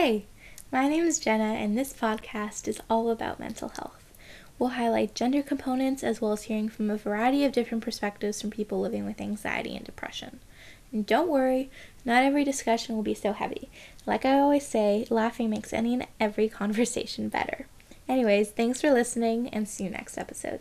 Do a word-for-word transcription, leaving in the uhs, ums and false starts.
Hey, my name is Jenna, and this podcast is all about mental health. We'll highlight gender components as well as hearing from a variety of different perspectives from people living with anxiety and depression. And don't worry, not every discussion will be so heavy. Like I always say, laughing makes any and every conversation better. Anyways, thanks for listening, and see you next episode.